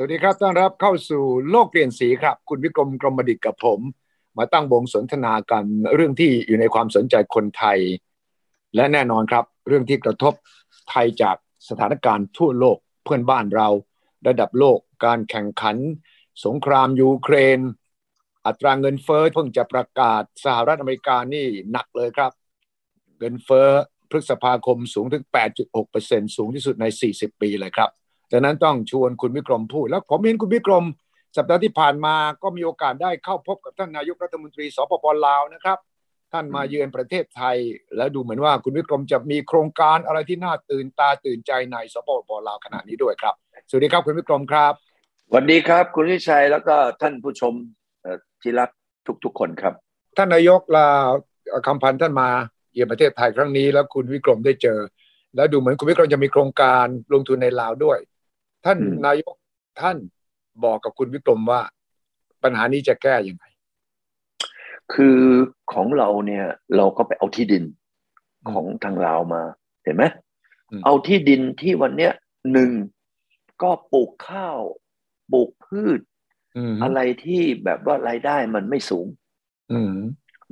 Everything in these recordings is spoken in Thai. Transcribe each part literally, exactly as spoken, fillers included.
สวัสดีครับต้อนรับเข้าสู่โลกเปลี่ยนสีครับคุณวิกรมกรมดิษฐ์กับผมมาตั้งวงสนทนากันเรื่องที่อยู่ในความสนใจคนไทยและแน่นอนครับเรื่องที่กระทบไทยจากสถานการณ์ทั่วโลกเพื่อนบ้านเราระดับโลกการแข่งขันสงครามยูเครนอัตราเงินเฟ้อเพิ่งจะประกาศสหรัฐอเมริกานี่หนักเลยครับเงินเฟ้อพฤษภาคมสูงถึง แปดจุดหกเปอร์เซ็นต์ สูงที่สุดในสี่สิบปีเลยครับดังนั้นต้องชวนคุณวิกรมพูดแล้วผมเห็นคุณวิกรมสัปดาห์ที่ผ่านมาก็มีโอกาสได้เข้าพบกับท่านนายกรัฐมนตรีสปป.ลาวนะครับท่านมาเยือนประเทศไทยแล้วดูเหมือนว่าคุณวิกรมจะมีโครงการอะไรที่น่าตื่นตาตื่นใจในสปป.ลาวขณะนี้ด้วยครับสวัสดีครับคุณวิกรมครับสวัสดีครับคุณวิชัยแล้วก็ท่านผู้ชมที่รักทุกๆคนครับท่านนายกลาวคำพันธ์ท่านมาเยือนประเทศไทยครั้งนี้แล้วคุณวิกรมได้เจอแล้วดูเหมือนคุณวิกรมจะมีโครงการลงทุนในลาวด้วยท่านนายกท่านบอกกับคุณวิกรมว่าปัญหานี้จะแก้ยังไงคือของเราเนี่ยเราก็ไปเอาที่ดินของทางลาวมาเห็นไหมเอาที่ดินที่วันเนี้ยหนึ่งก็ปลูกข้าวปลูกพืช อ, อะไรที่แบบว่ารายได้มันไม่สูง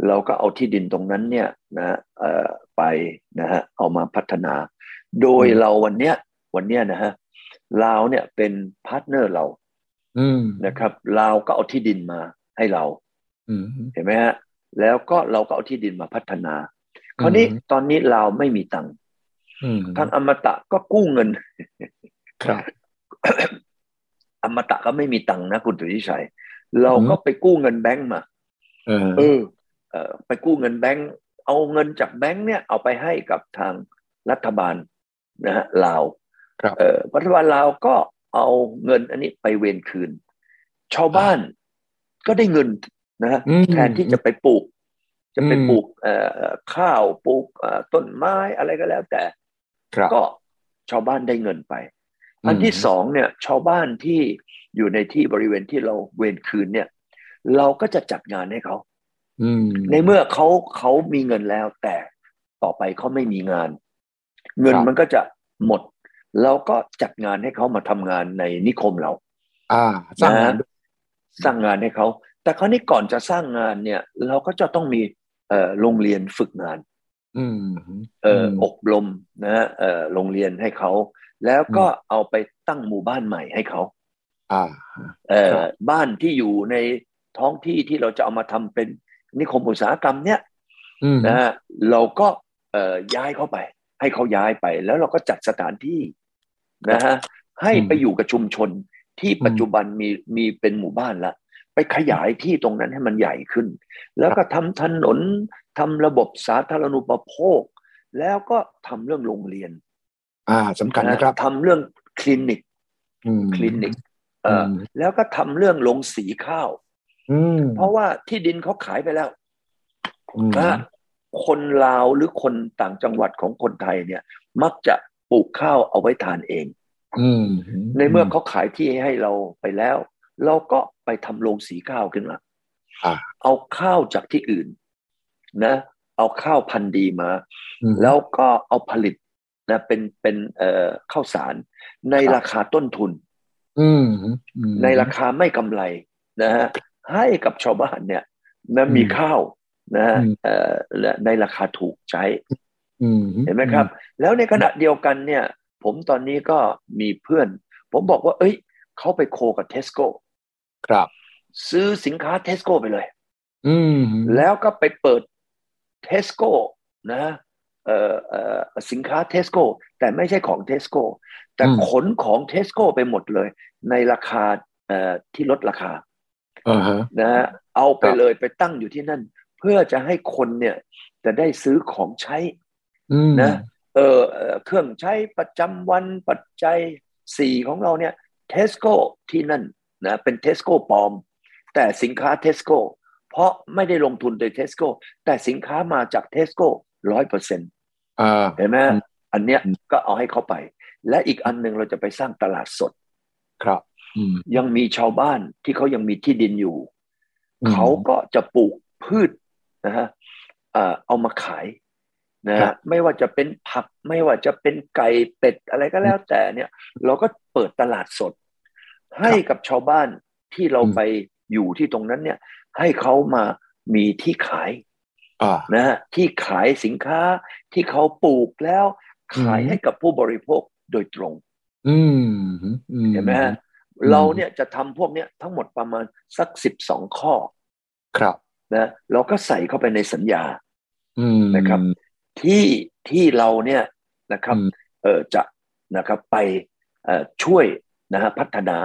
เราก็เอาที่ดินตรงนั้นเนี่ยนะไปนะฮะเอามาพัฒนาโดยเราวันเนี้ยวันเนี้ยนะฮะลาวเนี่ยเป็นพาร์ทเนอร์เรานะครับลาวก็เอาที่ดินมาให้เราเห็นไหมฮะแล้วก็เราก็เอาที่ดินมาพัฒนาคราวนี้ตอนนี้ลาวไม่มีตังค์ทางอมตะก็กู้เงินครับ อมตะก็ไม่มีตังค์นะคุณสุทธิชัยเราก็ไปกู้เงินแบงค์มาเออไปกู้เงินแบงค์เอาเงินจากแบงค์เนี่ยเอาไปให้กับทางรัฐบาลนะฮะลาวรัฐบาลลาวก็เอาเงินอันนี้ไปเวนคืนชาวบ้านก็ได้เงินนะฮะแทนที่จะไปปลูกจะไปปลูกข้าวปลูกต้นไม้อะไรก็แล้วแต่ก็ชาวบ้านได้เงินไปอันที่สองเนี่ยชาวบ้านที่อยู่ในที่บริเวณที่เราเวนคืนเนี่ยเราก็จะจัดงานให้เขาในเมื่อเขาเขามีเงินแล้วแต่ต่อไปเขาไม่มีงานเงินมันก็จะหมดเราก็จัดงานให้เขามาทำงานในนิคมเราอ่าสร้างงานสร้างงานให้เขาแต่คราวนี้ก่อนจะสร้างงานเนี่ยเราก็จะต้องมีเอ่อโรงเรียนฝึกงานอืมเอ่ออบรมนะฮะเอ่อโรงเรียนให้เขาแล้วก็เอาไปตั้งหมู่บ้านใหม่ให้เขาอ่าเอ่อบ้านที่อยู่ในท้องที่ที่เราจะเอามาทำเป็นนิคมอุตสาหกรรมเนี่ยนะฮะเราก็เอ่อย้ายเข้าไปให้เขาย้ายไปแล้วเราก็จัดสถานที่นะฮะให้ไปอยู่กับชุมชนที่ปัจจุบันมีมีเป็นหมู่บ้านละไปขยายที่ตรงนั้นให้มันใหญ่ขึ้นแล้วก็ทำถนนทำระบบสาธารณูปโภคแล้วก็ทำเรื่องโรงเรียนอ่าสำคัญนะครับทำเรื่องคลินิกคลินิกเอ่อแล้วก็ทำเรื่องลงสีข้าวเพราะว่าที่ดินเขาขายไปแล้วนะคนลาวหรือคนต่างจังหวัดของคนไทยเนี่ยมักจะปลูกข้าวเอาไว้ทานเองในเมื่อเขาขายที่ให้เราไปแล้วเราก็ไปทำโรงสีข้าวขึ้นมาเอาข้าวจากที่อื่นนะเอาข้าวพันธุ์ดีมาแล้วก็เอาผลิตนะเป็นเป็นเอ่อข้าวสารในราคาต้นทุนในราคาไม่กำไรนะฮะให้กับชาวบ้านเนี่ยนะมีข้าวนะเอ่อในราคาถูกใจเห็นไหมครับแล้วในขณะเดียวกันเนี่ยผมตอนนี้ก็มีเพื่อนผมบอกว่าเอ้ยเขาไปโคกับ Tesco ครับซื้อสินค้า Tesco ไปเลยแล้วก็ไปเปิด Tesco นะเอ่อเอ่อสินค้า Tesco แต่ไม่ใช่ของ Tesco แต่ขนของ Tesco ไปหมดเลยในราคาเอ่อที่ลดราคานะเอาไปเลยไปตั้งอยู่ที่นั่นเพื่อจะให้คนเนี่ยจะได้ซื้อของใช้นะเออเครื่องใช้ประจำวันปัจจัยสี่ของเราเนี่ย Tesco ที่นั่นนะเป็น Tesco ปลอมแต่สินค้า Tesco เพราะไม่ได้ลงทุนโดย Tesco แต่สินค้ามาจาก Tesco หนึ่งร้อยเปอร์เซ็นต์ อ่าเห็นไหมอันเนี้ยก็เอาให้เขาไปและอีกอันนึงเราจะไปสร้างตลาดสดครับยังมีชาวบ้านที่เขายังมีที่ดินอยู่เขาก็จะปลูกพืชนะฮะเอามาขายนะไม่ว่าจะเป็นผักไม่ว่าจะเป็นไก่เป็ดอะไรก็แล้วแต่เนี่ยเราก็เปิดตลาดสด ให้กับชาวบ้านที่เราไปอยู่ที่ตรงนั้นเนี่ยให้เขามามีที่ขายนะฮะที่ขายสินค้าที่เขาปลูกแล้วขายให้กับผู้บริโภคโดยตรงเห็นไหมฮะเราเนี่ยจะทำพวกเนี้ยทั้งหมดประมาณสักสิบสองข้อครับนะเราก็ใส่เข้าไปในสัญญานะครับที่ที่เราเนี่ยนะครับเอ่อจะนะครับไปเอ่อช่วยนะฮะพัฒนา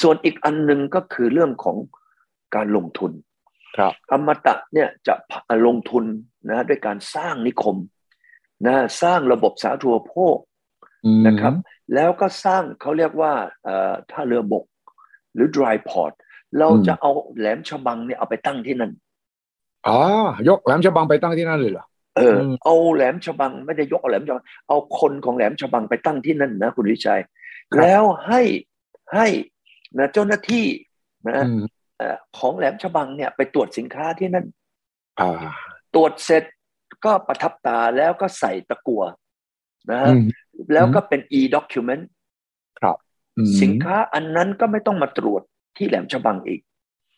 ส่วนอีกอันนึงก็คือเรื่องของการลงทุนครับอมตะเนี่ยจะลงทุนนะด้วยการสร้างนิคมนะสร้างระบบสาธารณูปโภคนะครับแล้วก็สร้างเขาเรียกว่าเอ่อท่าเรือบกหรือ dry port เราจะเอาแหลมฉบังเนี่ยเอาไปตั้งที่นั่นอ๋อยกแหลมฉบังไปตั้งที่นั่นเลยเหรอเออเอาแหลมฉบังไม่ได้ยกเอาแหลมฉบังเอาคนของแหลมฉบังไปตั้งที่นั่นนะคุณวิชัยแล้วให้ให้นะเจ้าหน้าที่นะเอ่อของแหลมฉบังเนี่ยไปตรวจสินค้าที่นั่นอ่าตรวจเสร็จก็ประทับตาแล้วก็ใส่ตะกั่วนะฮะแล้วก็เป็น e-document ครับสินค้าอันนั้นก็ไม่ต้องมาตรวจที่แหลมฉบังอีก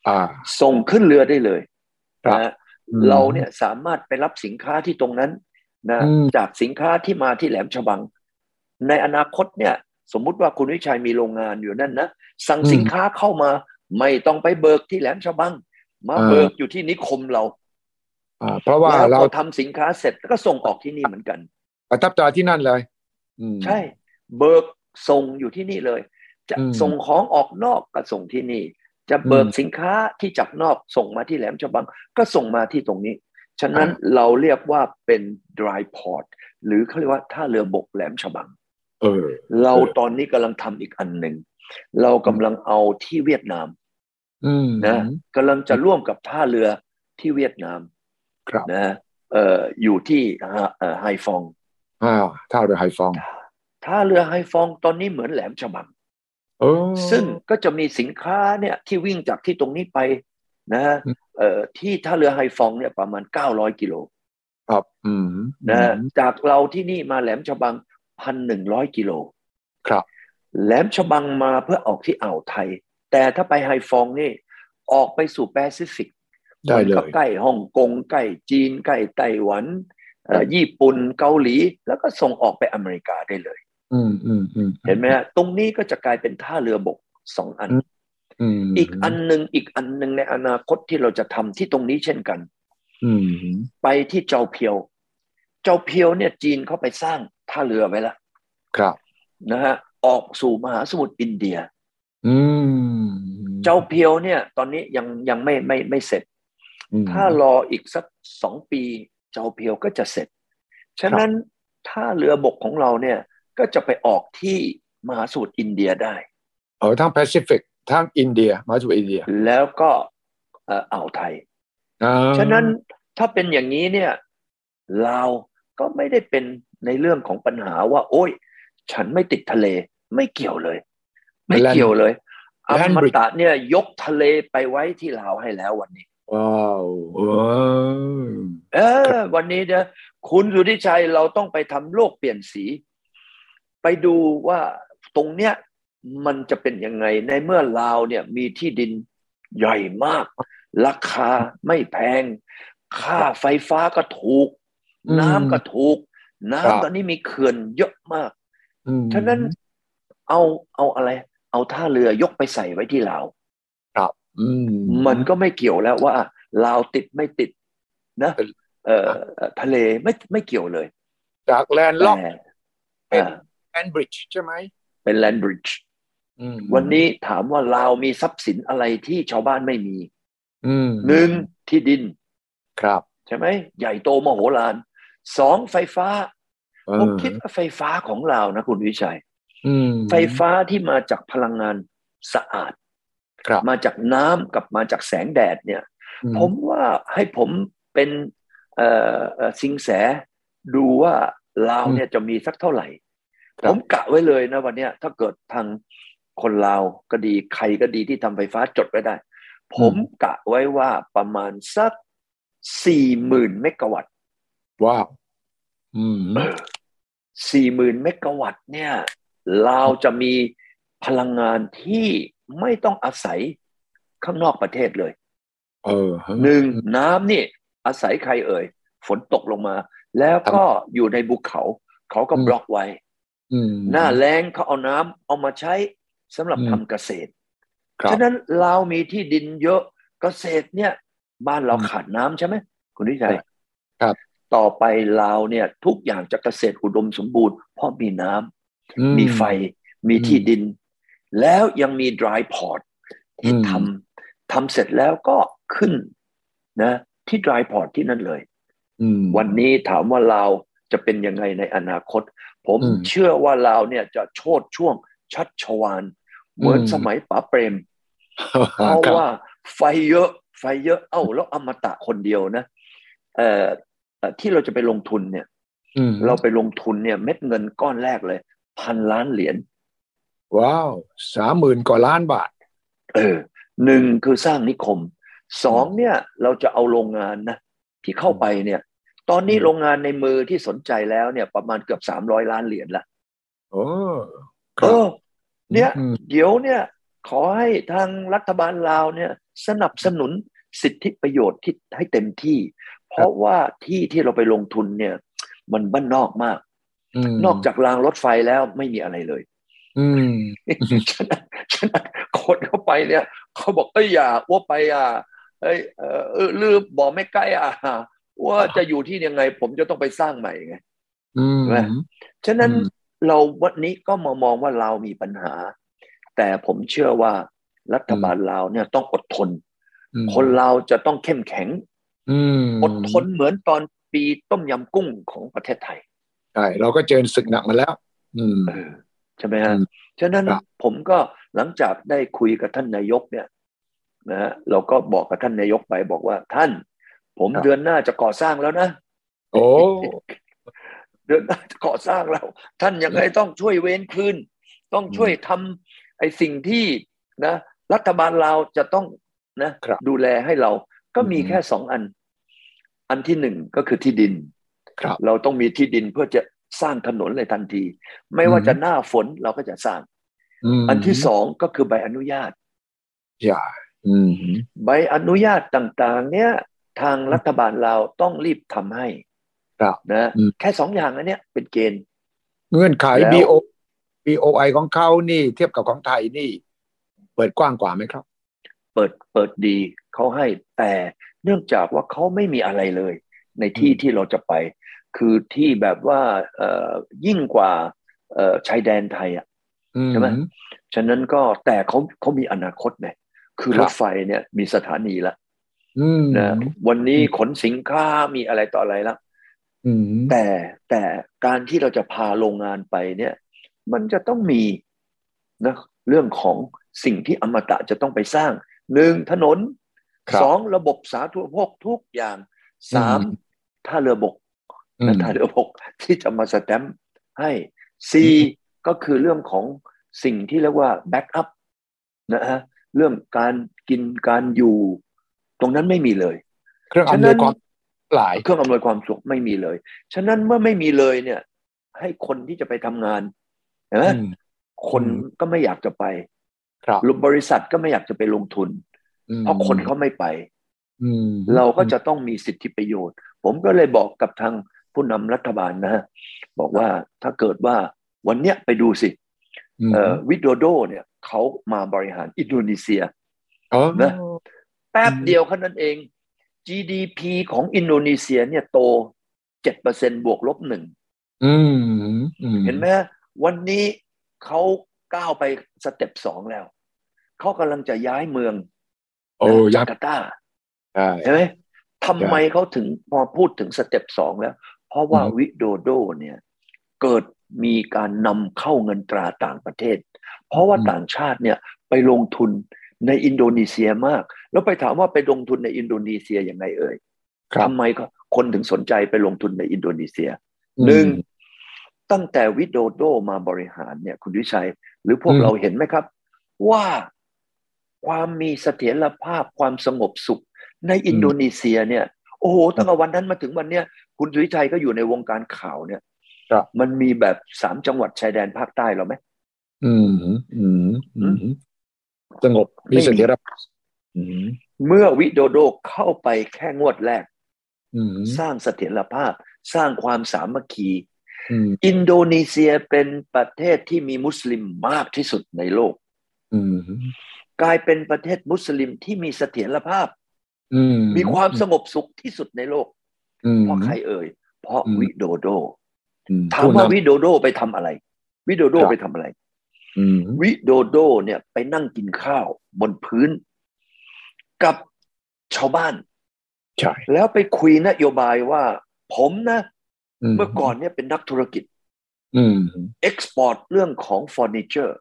อ่าส่งขึ้นเรือได้เลยนะเราเนี่ยสามารถไปรับสินค้าที่ตรงนั้นนะจากสินค้าที่มาที่แหลมฉบังในอนาคตเนี่ยสมมุติว่าคุณวิชัยมีโรงงานอยู่นั่นนะสั่งสินค้าเข้ามาไม่ต้องไปเบิกที่แหลมฉบังมาเบิกอยู่ที่นิคมเราอ่าเพราะว่าเราทำสินค้าเสร็จแล้วก็ส่งออกที่นี่เหมือนกันประทับตาที่นั่นเลยใช่เบิกส่งอยู่ที่นี่เลยจะส่งของออกนอกก็ส่งที่นี่จะเบิกสินค้าที่จากนอกส่งมาที่แหลมฉบังก็ส่งมาที่ตรงนี้ฉะนั้นเราเรียกว่าเป็น dry port หรือเขาเรียกว่าท่าเรือบกแหลมฉบังเออเราตอนนี้กำลังทำอีกอันหนึ่งเรากำลังเอาที่เวียดนามนะกำลังจะร่วมกับท่าเรือที่เวียดนามนะเอ่ออยู่ที่ไฮฟองอ่าท่าเรือไฮฟองท่าเรือไฮฟองตอนนี้เหมือนแหลมฉบังซึ่งก็จะมีสินค้าเนี่ยที่วิ่งจากที่ตรงนี้ไปนะเอ่อที่ท่าเรือไฮฟองเนี่ยประมาณเก้าร้อยกิโลครับอืมนะจากเราที่นี่มาแหลมฉบัง หนึ่งพันหนึ่งร้อย กิโลครับแหลมฉบังมาเพื่อออกที่อ่าวไทยแต่ถ้าไปไฮฟองนี่ออกไปสู่แปซิฟิกได้เลยใกล้ฮ่องกงใกล้จีนใกล้ไต้หวันญี่ปุ่นเกาหลีแล้วก็ส่งออกไปอเมริกาได้เลยอืมอืมอืมเห็นไหมฮะตรงนี้ก็จะกลายเป็นท่าเรือบกสองอันอีกอันนึงอีกอันนึงในอนาคตที่เราจะทำที่ตรงนี้เช่นกันไปที่เจ้าเพียวเจ้าเพียวเนี่ยจีนเขาไปสร้างท่าเรือไว้แล้วครับนะฮะออกสู่มหาสมุทรอินเดียเจ้าเพียวเนี่ยตอนนี้ยังยังไม่ไม่ไม่เสร็จถ้ารออีกสักสองปีเจ้าเพียวก็จะเสร็จฉะนั้นท่าเรือบกของเราเนี่ยก็จะไปออกที่มหาสมุทรอินเดียได้เออทั้งแปซิฟิกทั้งอินเดียมหาสมุทรอินเดียแล้วก็อ่าวไทยฉะนั้นถ้าเป็นอย่างนี้เนี่ยลาวก็ไม่ได้เป็นในเรื่องของปัญหาว่าโอ๊ยฉันไม่ติดทะเลไม่เกี่ยวเลยไม่เกี่ยวเลยอมตะเนี่ยยกทะเลไปไว้ที่ลาวให้แล้ววันนี้ว้าวเออวันนี้เนี่ยคุณสุทธิชัยเราต้องไปทำโลกเปลี่ยนสีไปดูว่าตรงเนี้ยมันจะเป็นยังไงในเมื่อลาวเนี่ยมีที่ดินใหญ่มากราคาไม่แพงค่าไฟฟ้าก็ถูกน้ำก็ถูกน้ำตอนนี้มีเขื่อนเยอะมากฉะนั้นเอาเอาอะไรเอาท่าเรือยกไปใส่ไว้ที่ลาวครับมันก็ไม่เกี่ยวแล้วว่าลาวติดไม่ติดนะเอ่อทะเลไม่ไม่เกี่ยวเลยจากแลนด์ล็อกเป็นแลนด์บริดจ์ใช่ไหมเป็นแลนด์บริดจ์วันนี้ถามว่าลาวมีทรัพย์สินอะไรที่ชาวบ้านไม่มีหนึ่งที่ดินครับใช่ไหมใหญ่โตมโหฬารสองไฟฟ้าผมคิดว่าไฟฟ้าของลาวนะคุณวิชัยไฟฟ้าที่มาจากพลังงานสะอาดมาจากน้ำกับมาจากแสงแดดเนี่ยผมว่าให้ผมเป็นสิงแสดูว่าลาวเนี่ยจะมีสักเท่าไหร่ผมกะไว้เลยนะวันนี้ถ้าเกิดทางคนลาวก็ดีใครก็ดีที่ทำไฟฟ้าจดไว้ได้ผมกะไว้ว่าประมาณสัก สี่หมื่น เมกะวัตต์ว้าวอืม สี่หมื่น เมกะวัตต์เนี่ยลาวจะมีพลังงานที่ ไม่ต้องอาศัยข้างนอกประเทศเลยเออหนึ่งน้ำนี่อาศัยใครเอ่ยฝนตกลงมาแล้วก็อยู่ในภูเขาเขาก็บล็อกไว้หน้าแล้งเขาเอาน้ำเอามาใช้สำหรับทำเกษตรฉะนั้นเรามีที่ดินเยอะเกษตรเนี่ยบ้านเราขาดน้ำใช่ไหมคุณวิชัยครับต่อไปเราเนี่ยทุกอย่างจะเกษตรอุดมสมบูรณ์เพราะมีน้ำมีไฟมีที่ดินแล้วยังมี dry port ที่ทำทำเสร็จแล้วก็ขึ้นนะที่ dry port ที่นั่นเลยวันนี้ถามว่าเราจะเป็นยังไงในอนาคตผมเชื่อว่าเราเนี่ยจะโชติช่วงชัชวาลเหมือนสมัยป๋าเปรมเพราะว่าไฟเยอะไฟเยอะเอ้าแล้วอมตะคนเดียวนะเอ่อที่เราจะไปลงทุนเนี่ยเราไปลงทุนเนี่ยเม็ดเงินก้อนแรกเลยพันล้านเหรียญว้าวสามหมื่นกว่าล้านบาทเออหนึ่งคือสร้างนิคมสองเนี่ยเราจะเอาโรงงานนะที่เข้าไปเนี่ยตอนนี้โรงงานในมือที่สนใจแล้วเนี่ยประมาณเกือบสามร้อยล้านเหรียญละโอ้เออเนี่ยเดี๋ยวเนี่ยขอให้ทางรัฐบาลลาวเนี่ยสนับสนุนสิทธิประโยชน์ที่ให้เต็มที่เพราะว่าที่ที่เราไปลงทุนเนี่ยมันบ้านนอกมากนอกจากรางรถไฟแล้วไม่มีอะไรเลยฉะนั้นฉะนั้นคนเข้าไปเนี่ยเขาบอกเอ้ยอย่าว่าไปอ่ะเอ้ยเออลืมบอกไม่ใกล้อ่ะว่าจะอยู่ที่ยังไงผมจะต้องไปสร้างใหม่ไงนะฉะนั้นเราวันนี้ก็มามองว่าเรามีปัญหาแต่ผมเชื่อว่ารัฐบาลเราเนี่ยต้องอดทนคนเราจะต้องเข้มแข็งอดทนเหมือนตอนปีต้มยำกุ้งของประเทศไทยใช่เราก็เจอศึกหนักมาแล้วใช่ไหมฮะฉะนั้นผมก็หลังจากได้คุยกับท่านนายกเนี่ยนะเราก็บอกกับท่านนายกไปบอกว่าท่านผมเดือนหน้าจะก่อสร้างแล้วนะโอ้เดือนหน้าจะก่อสร้างแล้วท่านยังไงต้องช่วยเว้นคืนต้องช่วยทำไอ้สิ่งที่นะรัฐบาลเราจะต้องนะดูแลให้เราก็มีแค่สองอันอันที่หนึ่งก็คือที่ดินเราต้องมีที่ดินเพื่อจะสร้างถนนเลยทันทีไม่ว่าจะหน้าฝนเราก็จะสร้างอันที่สองก็คือใบอนุญาตใบอนุญาตต่างๆเนี่ยทางรัฐบาลเราต้องรีบทำให้นะแค่สองอย่างอันเนี้ยเป็นเกณฑ์เงื่อนไข บี โอ ไอ ของเขานี่เทียบกับของไทยนี่เปิดกว้างกว่าไหมครับเปิดเปิดดีเขาให้แต่เนื่องจากว่าเขาไม่มีอะไรเลยในที่ที่เราจะไปคือที่แบบว่ายิ่งกว่าชายแดนไทยอ่ะใช่ไหมฉะนั้นก็แต่เขาเขามีอนาคตไงคือรถไฟเนี่ยมีสถานีละนะวันนี้ขนสินค้ามีอะไรต่ออะไรละแต่แต่การที่เราจะพาโรงงานไปเนี่ยมันจะต้องมีนะเรื่องของสิ่งที่อมตะจะต้องไปสร้างหนึ่งถนนสองระบบสาธารณูปโภคทุกอย่างสามท่าเรือบกท่าเรือบกที่จะมาสแตมป์ให้สี่ก็คือเรื่องของสิ่งที่เรียกว่าแบ็กอัพนะฮะเรื่องการกินการอยู่ตรงนั้นไม่มีเลยเครื่องอำนวยความหลายเครื่องอำนวยความสะดวกไม่มีเลยฉะนั้นเมื่อไม่มีเลยเนี่ยให้คนที่จะไปทำงานเห็นไหมคนก็ไม่อยากจะไปบริษัทก็ไม่อยากจะไปลงทุนเพราะคนเขาไม่ไปเราก็จะต้องมีสิทธิประโยชน์ผมก็เลยบอกกับทางผู้นำรัฐบาลนะบอกว่าถ้าเกิดว่าวันเนี้ยไปดูสิวิโดโดเนี่ยเขามาบริหารอินโดนีเซียนะแป๊บเดียวแค่นั้นเอง จี ดี พี ของอินโดนีเซียเนี่ยโต เจ็ดเปอร์เซ็นต์ บวกลบหนึ่งเห็นไหมวันนี้เขาก้าวไปสเต็ปสองแล้วเขากำลังจะย้ายเมืองโอ้ยาการ์ตาใช่ไหมทำไมเขาถึงพอพูดถึงสเต็ปสองแล้วเพราะว่าวิโดโดเนี่ยเกิดมีการนำเข้าเงินตราต่างประเทศเพราะว่าต่างชาติเนี่ยไปลงทุนในอินโดนีเซียมากแล้วไปถามว่าไปลงทุนในอินโดนีเซียยังไงเอ่ยทำไมคนถึงสนใจไปลงทุนในอินโดนีเซียหนึ่งตั้งแต่วิโดโดมาบริหารเนี่ยคุณวิชัยหรือพวกเราเห็นไหมครับว่าความมีเสถียรภาพความสงบสุขในอินโดนีเซียเนี่ยโอ้โหตั้งแต่วันนั้นมาถึงวันเนี้ยคุณวิชัยก็อยู่ในวงการข่าวเนี่ยมันมีแบบสามจังหวัดชายแดนภาคใต้เราไหมอืมอืม สงบมีเสถียรภาพเมื่อวิโดโดเข้าไปแค่งวดแรกสร้างเสถียรภาพสร้างความสามัคคีอินโดนีเซียเป็นประเทศที่มีมุสลิมมากที่สุดในโลกกลายเป็นประเทศมุสลิมที่มีเสถียรภาพมีความสงบสุขที่สุดในโลกเพราะใครเอ่ยเพราะวิโดโดถามว่าวิโดโดไปทำอะไรวิโดโดไปทำอะไรวิโดโดเนี่ยไปนั่งกินข้าวบนพื้นกับชาวบ้านแล้วไปคุยนโยบายว่าผมนะเมื่อก่อนเนี่ยเป็นนักธุรกิจเอ็กซ์พอร์ตเรื่องของเฟอร์นิเจอร์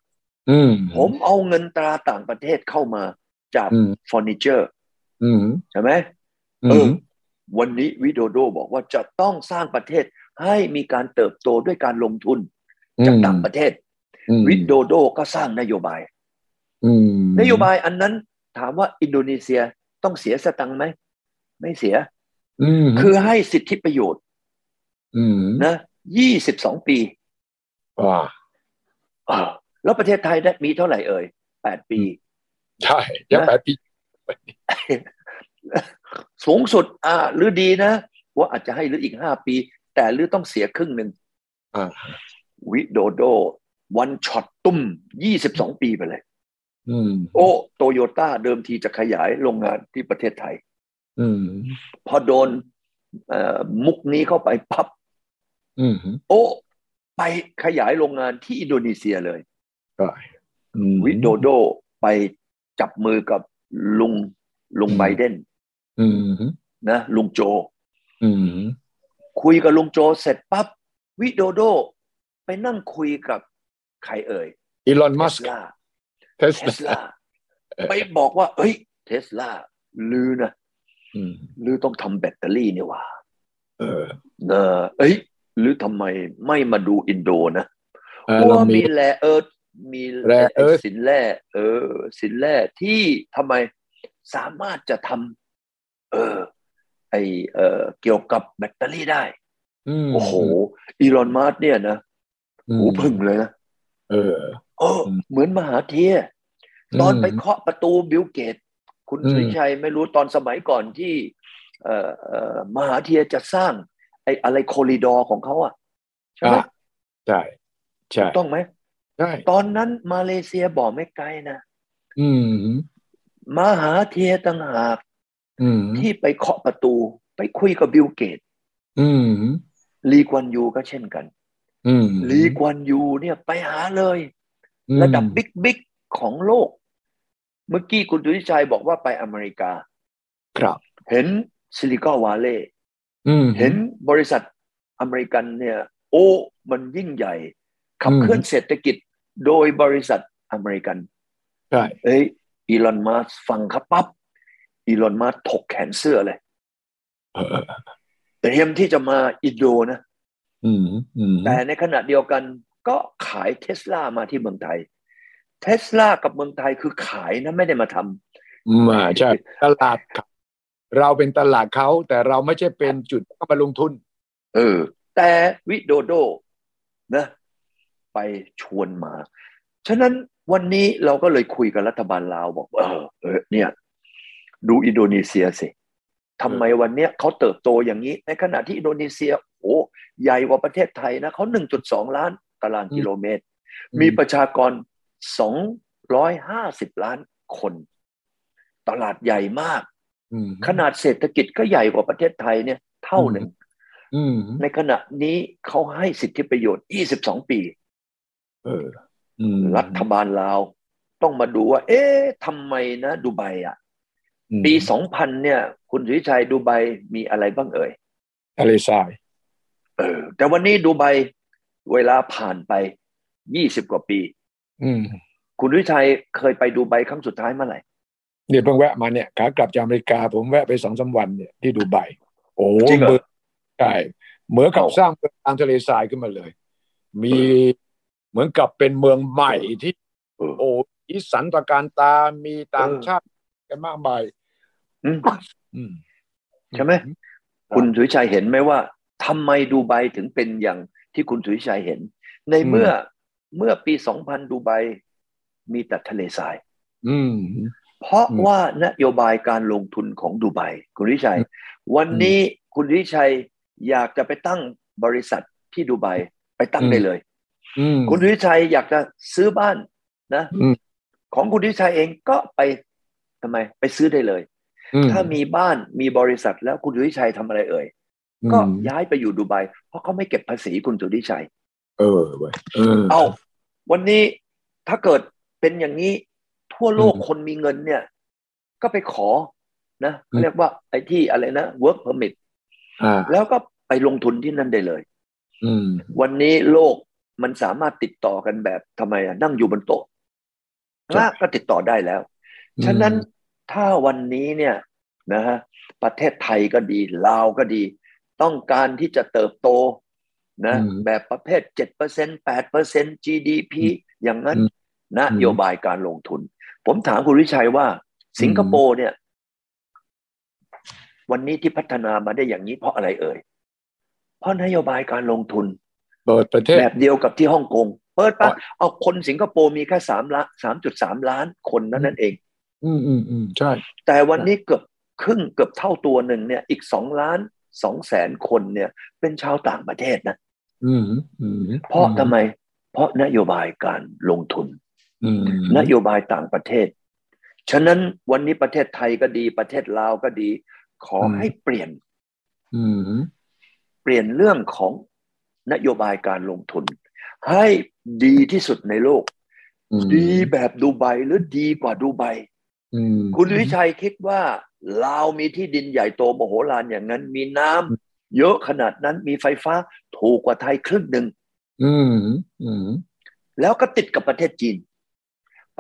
ผมเอาเงินตราต่างประเทศเข้ามาจากเฟอร์นิเจอร์ใช่ไหมเออวันนี้วิโดโดบอกว่าจะต้องสร้างประเทศให้มีการเติบโตด้วยการลงทุนจากต่างประเทศวิโดโดก็สร้างนโยบายนโยบายอันนั้นถามว่าอินโดนีเซียต้องเสียสตังค์ไหมไม่เสียคือให้สิทธิประโยชน์นะยี่สิบสองปีแล้วประเทศไทยได้มีเท่าไหร่เอ่ยแปดปีใช่ยังแปดปีสูงสุดอ่าหรือดีนะว่าอาจจะให้หรืออีกห้าปีแต่หรือต้องเสียครึ่งหนึ่งวิโดโดวันช็อตตุ้มยี่สิบสองปีไปเลยโอ้โตโยต้าเดิมทีจะขยายโรงงานที่ประเทศไทยพอโดนมุกนี้เข้าไปพับโอ้ไปขยายโรงงานที่อินโดนีเซียเลยวิโดโดไปจับมือกับลุงลุงไบเดนนะลุงโจคุยกับลุงโจเสร็จปั๊บวิโดโดไปนั่งคุยกับใครเอ่ยอีลอนมัสก์เทสลาไปบอกว่าเฮ้ยเทสลาลือนะลือต้องทำแบตเตอรี่นี่ว่าเออเอ้ยหรือทำไมไม่มาดูอินโดนะว่ามีแร่เอิร์ธมีแร่สินแร่เออสินแร่ที่ทำไมสามารถจะทำเออไอเออเกี่ยวกับแบตเตอรี่ได้โอ้โหอีลอนมัสก์เนี่ยนะหูพึ่งเลยนะเออเออเหมือนมหาเทียตอนไปเคาะประตูบิลเกตคุณสุริชัยไม่รู้ตอนสมัยก่อนที่มหาเทียจะสร้างไอ้อะไรคอริดอร์ของเขาอ่ะใช่ไหมใช่ใช่ต้องไหมใช่ตอนนั้นมาเลเซียบอกไม่ไกลนะอืมมหาเทียต่างหากที่ไปเคาะประตูไปคุยกับบิลเกตอืมลีกวนยูก็เช่นกันอืมลีกวนยูเนี่ยไปหาเลยระดับบิ๊กบิ๊กของโลกเมื่อกี้คุณดุริชัยบอกว่าไปอเมริกาครับเห็นซิลิคอนวัลเลย์เห็นบริษัทอเมริกันเนี่ยโอ้มันยิ่งใหญ่ขับเคลื่อนเศรษฐกิจโดยบริษัทอเมริกันใช่เอ้ยอีลอนมัสก์ฟังครับปั๊บอีลอนมัสก์ถกแขนเสื้อเลยเตรียมที่จะมาอินโดนะแต่ในขณะเดียวกันก็ขายเทสลามาที่เมืองไทยเทสลากับเมืองไทยคือขายนะไม่ได้มาทำมาใช่ตลาดเราเป็นตลาดเขาแต่เราไม่ใช่เป็นจุดเข้ามาลงทุนเออแต่วิโดโดนะไปชวนมาฉะนั้นวันนี้เราก็เลยคุยกับรัฐบาลลาวบอกเออเออเนี่ยดูอินโดนีเซียสิทำไมวันเนี้ยเขาเติบโตอย่างนี้ในขณะที่อินโดนีเซียโอ้ใหญ่กว่าประเทศไทยนะเขา หนึ่งจุดสอง ล้านตารางกิโลเมตรมีประชากรสองร้อยห้าสิบล้านคนตลาดใหญ่มากขนาดเศรษฐกิจก็ใหญ่กว่าประเทศไทยเนี่ยเท่าหนึ่งในขณะนี้เขาให้สิทธิประโยชน์ยี่สิบสองปีรัฐบาลลาวต้องมาดูว่าเอ๊ะทำไมนะดูไบอ่ะปีสองพันเนี่ยคุณสุริชัยดูไบมีอะไรบ้างเอ่ยทะเลทรายเออแต่วันนี้ดูไบเวลาผ่านไปยี่สิบกว่าปีคุณวิชัยเคยไปดูไบครั้งสุดท้ายเมื่อไหร่เนี่ยเพิ่งแวะมาเนี่ยขากลับจากอเมริกาผมแวะไปสองสามวันเนี่ยที่ดูไบโอ้จริงเหรอใช่เหมือนกับสร้างเมืองทางทะเลทรายขึ้นมาเลยมีเหมือนกับเป็นเมืองใหม่ที่โอ้อิสันตการตามีต่างชาติกันมากมายใช่ไหมคุณสุริชัยเห็นไหมว่าทำไมดูไบถึงเป็นอย่างที่คุณสุริชัยเห็นในเมื่อเมื่อปีสองพันดูไบมีแต่ทะเลทราย อืมเพราะว่านโยบายการลงทุนของดูไบคุณฤชัยวันนี้คุณฤชัยอยากจะไปตั้งบริษัทที่ดูไบไปตั้งได้เลยคุณฤชัยอยากจะซื้อบ้านนะของคุณฤชัยเองก็ไปทำไมไปซื้อได้เลยถ้ามีบ้านมีบริษัทแล้วคุณฤชัยทำอะไรเอ่ยก็ย้ายไปอยู่ดูไบเพราะเขาไม่เก็บภาษีคุณฤชัยเออเออเอาวันนี้ถ้าเกิดเป็นอย่างนี้ทั่วโลกคนมีเงินเนี่ยก็ไปขอนะเรียกว่าไอ้ที่อะไรนะ work permit แล้วก็ไปลงทุนที่นั่นได้เลยวันนี้โลกมันสามารถติดต่อกันแบบทำไมอ่ะนั่งอยู่บนโต๊ะแล้วก็ติดต่อได้แล้วฉะนั้นถ้าวันนี้เนี่ยนะฮะประเทศไทยก็ดีลาวก็ดีต้องการที่จะเติบโตนะแบบประเภท เจ็ดเปอร์เซ็นต์ แปดเปอร์เซ็นต์ จี ดี พี อย่างนั้นนโยบายการลงทุนผมถามคุณฤชัยว่าสิงคโปร์เนี่ยวันนี้ที่พัฒนามาได้อย่างนี้เพราะอะไรเอ่ยเพราะนโยบายการลงทุนเปิดประเทศแบบเดียวกับที่ฮ่องกงเปิดปะเอาคนสิงคโปร์มีแค่สามละสามจุดสามล้านคนนั่นนั่นเองอืมอืมอืมใช่แต่วันนี้เกือบครึ่งเกือบเท่าตัวหนึ่งเนี่ยอีกสองล้านสองแสนคนเนี่ยเป็นชาวต่างประเทศนะอืมอืมเพราะทำไมเพราะนโยบายการลงทุนนโยบายต่างประเทศฉะนั้นวันนี้ประเทศไทยก็ดีประเทศลาวก็ดีขอให้เปลี่ยนเปลี่ยนเรื่องของนโยบายการลงทุนให้ดีที่สุดในโลกดีแบบดูไบหรือดีกว่าดูไบคุณฤชัยคิดว่าลาวมีที่ดินใหญ่โตมโหฬารอย่างนั้นมีน้ำเยอะขนาดนั้นมีไฟฟ้าถูกกว่าไทยครึ่งหนึ่งแล้วก็ติดกับประเทศจีน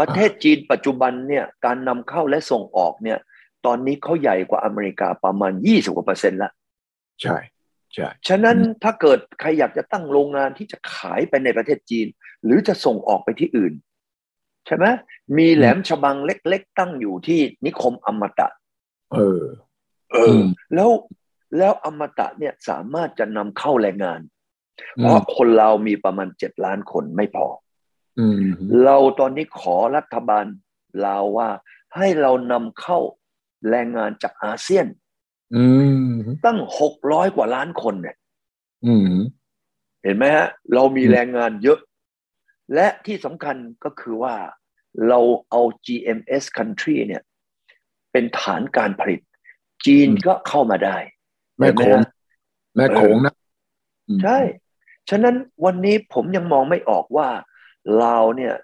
ประเทศจีนปัจจุบันเนี่ยการนำเข้าและส่งออกเนี่ยตอนนี้เขาใหญ่กว่าอเมริกาประมาณยี่สิบกว่าเปอร์เซ็นต์ละใช่ใช่ฉะนั้นถ้าเกิดใครอยากจะตั้งโรงงานที่จะขายไปในประเทศจีนหรือจะส่งออกไปที่อื่นใช่ไหมมีแหลมฉบังเล็กๆตั้งอยู่ที่นิคมอมตะเออเออแล้วแล้วอมตะเนี่ยสามารถจะนำเข้าแรงงานเพราะคนเรามีประมาณเจ็ดล้านคนไม่พอเราตอนนี้ขอรัฐบาลลาวว่าให้เรานำเข้าแรงงานจากอาเซียนตั้งหกร้อยกว่าล้านคนเนี่ยเห็นไหมฮะเรามีแรงงานเยอะและที่สำคัญก็คือว่าเราเอา จี เอ็ม เอส country เนี่ยเป็นฐานการผลิตจีนก็เข้ามาได้แม่โขงแม่โขงนะใช่ฉะนั้นวันนี้ผมยังมองไม่ออกว่าลาวเนี่ย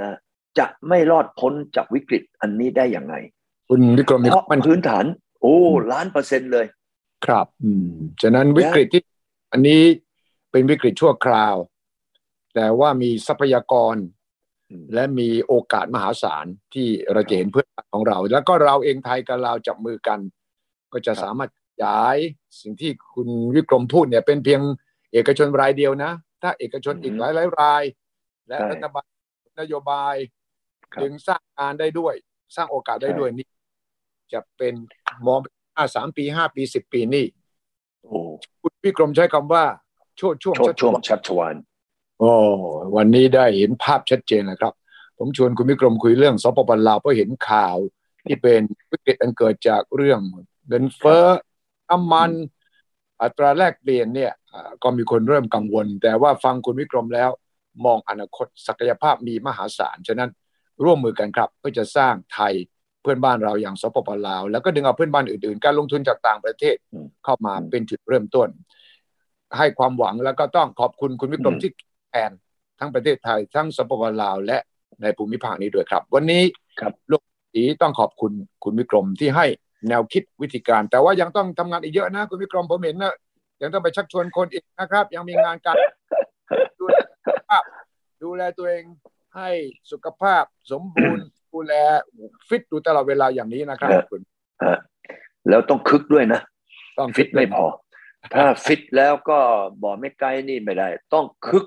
นะจะไม่รอดพ้นจากวิกฤตอันนี้ได้อย่างไรคุณวิกรมเพราะมันพื้นฐานโอ้ล้านเปอร์เซ็นต์เลยครับอืมฉะนั้นวิกฤตที่อันนี้เป็นวิกฤตชั่วคราวแต่ว่ามีทรัพยากรและมีโอกาสมหาศาลที่เราจะเห็นเพื่อนของเราแล้วก็เราเองไทยกับลาวจับมือกันก็จะสามารถย้ายสิ่งที่คุณวิกรมพูดเนี่ยเป็นเพียงเอกชนรายเดียวนะถ้าเอกชนอีกหลายรายและรัฐบาลนโยบายถึงสร้างงานได้ด้วยสร้างโอกาสได้ด้วยนี่จะเป็นมองสามปีห้าปีสิบปีนี่คุณวิกรมใช้คำว่าช่วงช่วงช่วงชัดชวนโอ้วันนี้ได้เห็นภาพชัดเจนนะครับผมชวนคุณวิกรมคุยเรื่องสปปลาวเพราะเห็นข่าวที่เป็นวิกฤตอันเกิดจากเรื่องเงินเฟ้อน้ำมันอัตราแลกเปลี่ยนเนี่ยก็มีคนเริ่มกังวลแต่ว่าฟังคุณวิกรมแล้วมองอนาคตศักยภาพมีมหาศาลฉะนั้นร่วมมือกันครับเพื่อจะสร้างไทยเพื่อนบ้านเราอย่างสปปลาวแล้วก็ดึงเอาเพื่อนบ้านอื่นๆการลงทุนจากต่างประเทศเข้ามาเป็นจุดเริ่มต้นให้ความหวังแล้วก็ต้องขอบคุณคุณวิกรมที่แทนทั้งประเทศไทยทั้งสปปลาวและในภูมิภาคนี้ด้วยครับวันนี้ครับลูกสีต้องขอบคุณคุณวิกรมที่ให้แนวคิดวิธีการแต่ว่ายังต้องทำงานอีกเยอะนะคุณวิกรมผมเห็นนะยังต้องไปชักชวนคนอีกนะครับยังมีงานการดูแลสุขภาพดูแลตัวเองให้สุขภาพสมบูรณ์ดูแลฟิตดูตลอดเวลาอย่างนี้นะครับคุณแล้วต้องคึกด้วยนะต้องฟิตไม่พอถ้าฟิตแล้วก็บ่อไม่ไกลนี่ไม่ได้ต้องคึก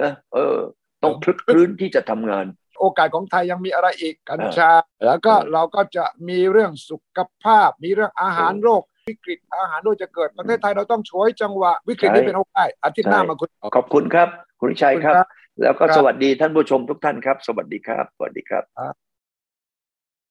นะเออต้องคลึกคลื้นที่จะทำงานโอกาสของไทยยังมีอะไรอีกกัญชาแล้วก็เราก็จะมีเรื่องสุขภาพมีเรื่องอาหารโรควิกฤตอาหารโรคจะเกิดประเทศไทยเราต้องฉวยจังหวะวิกฤตนี้เป็นโอกาสอาทิตย์หน้ามาคุณขอบคุณครับคุณฤชัยครับแล้วก็สวัสดีท่านผู้ชมทุกท่านครับสวัสดีครับสวัสดีครับ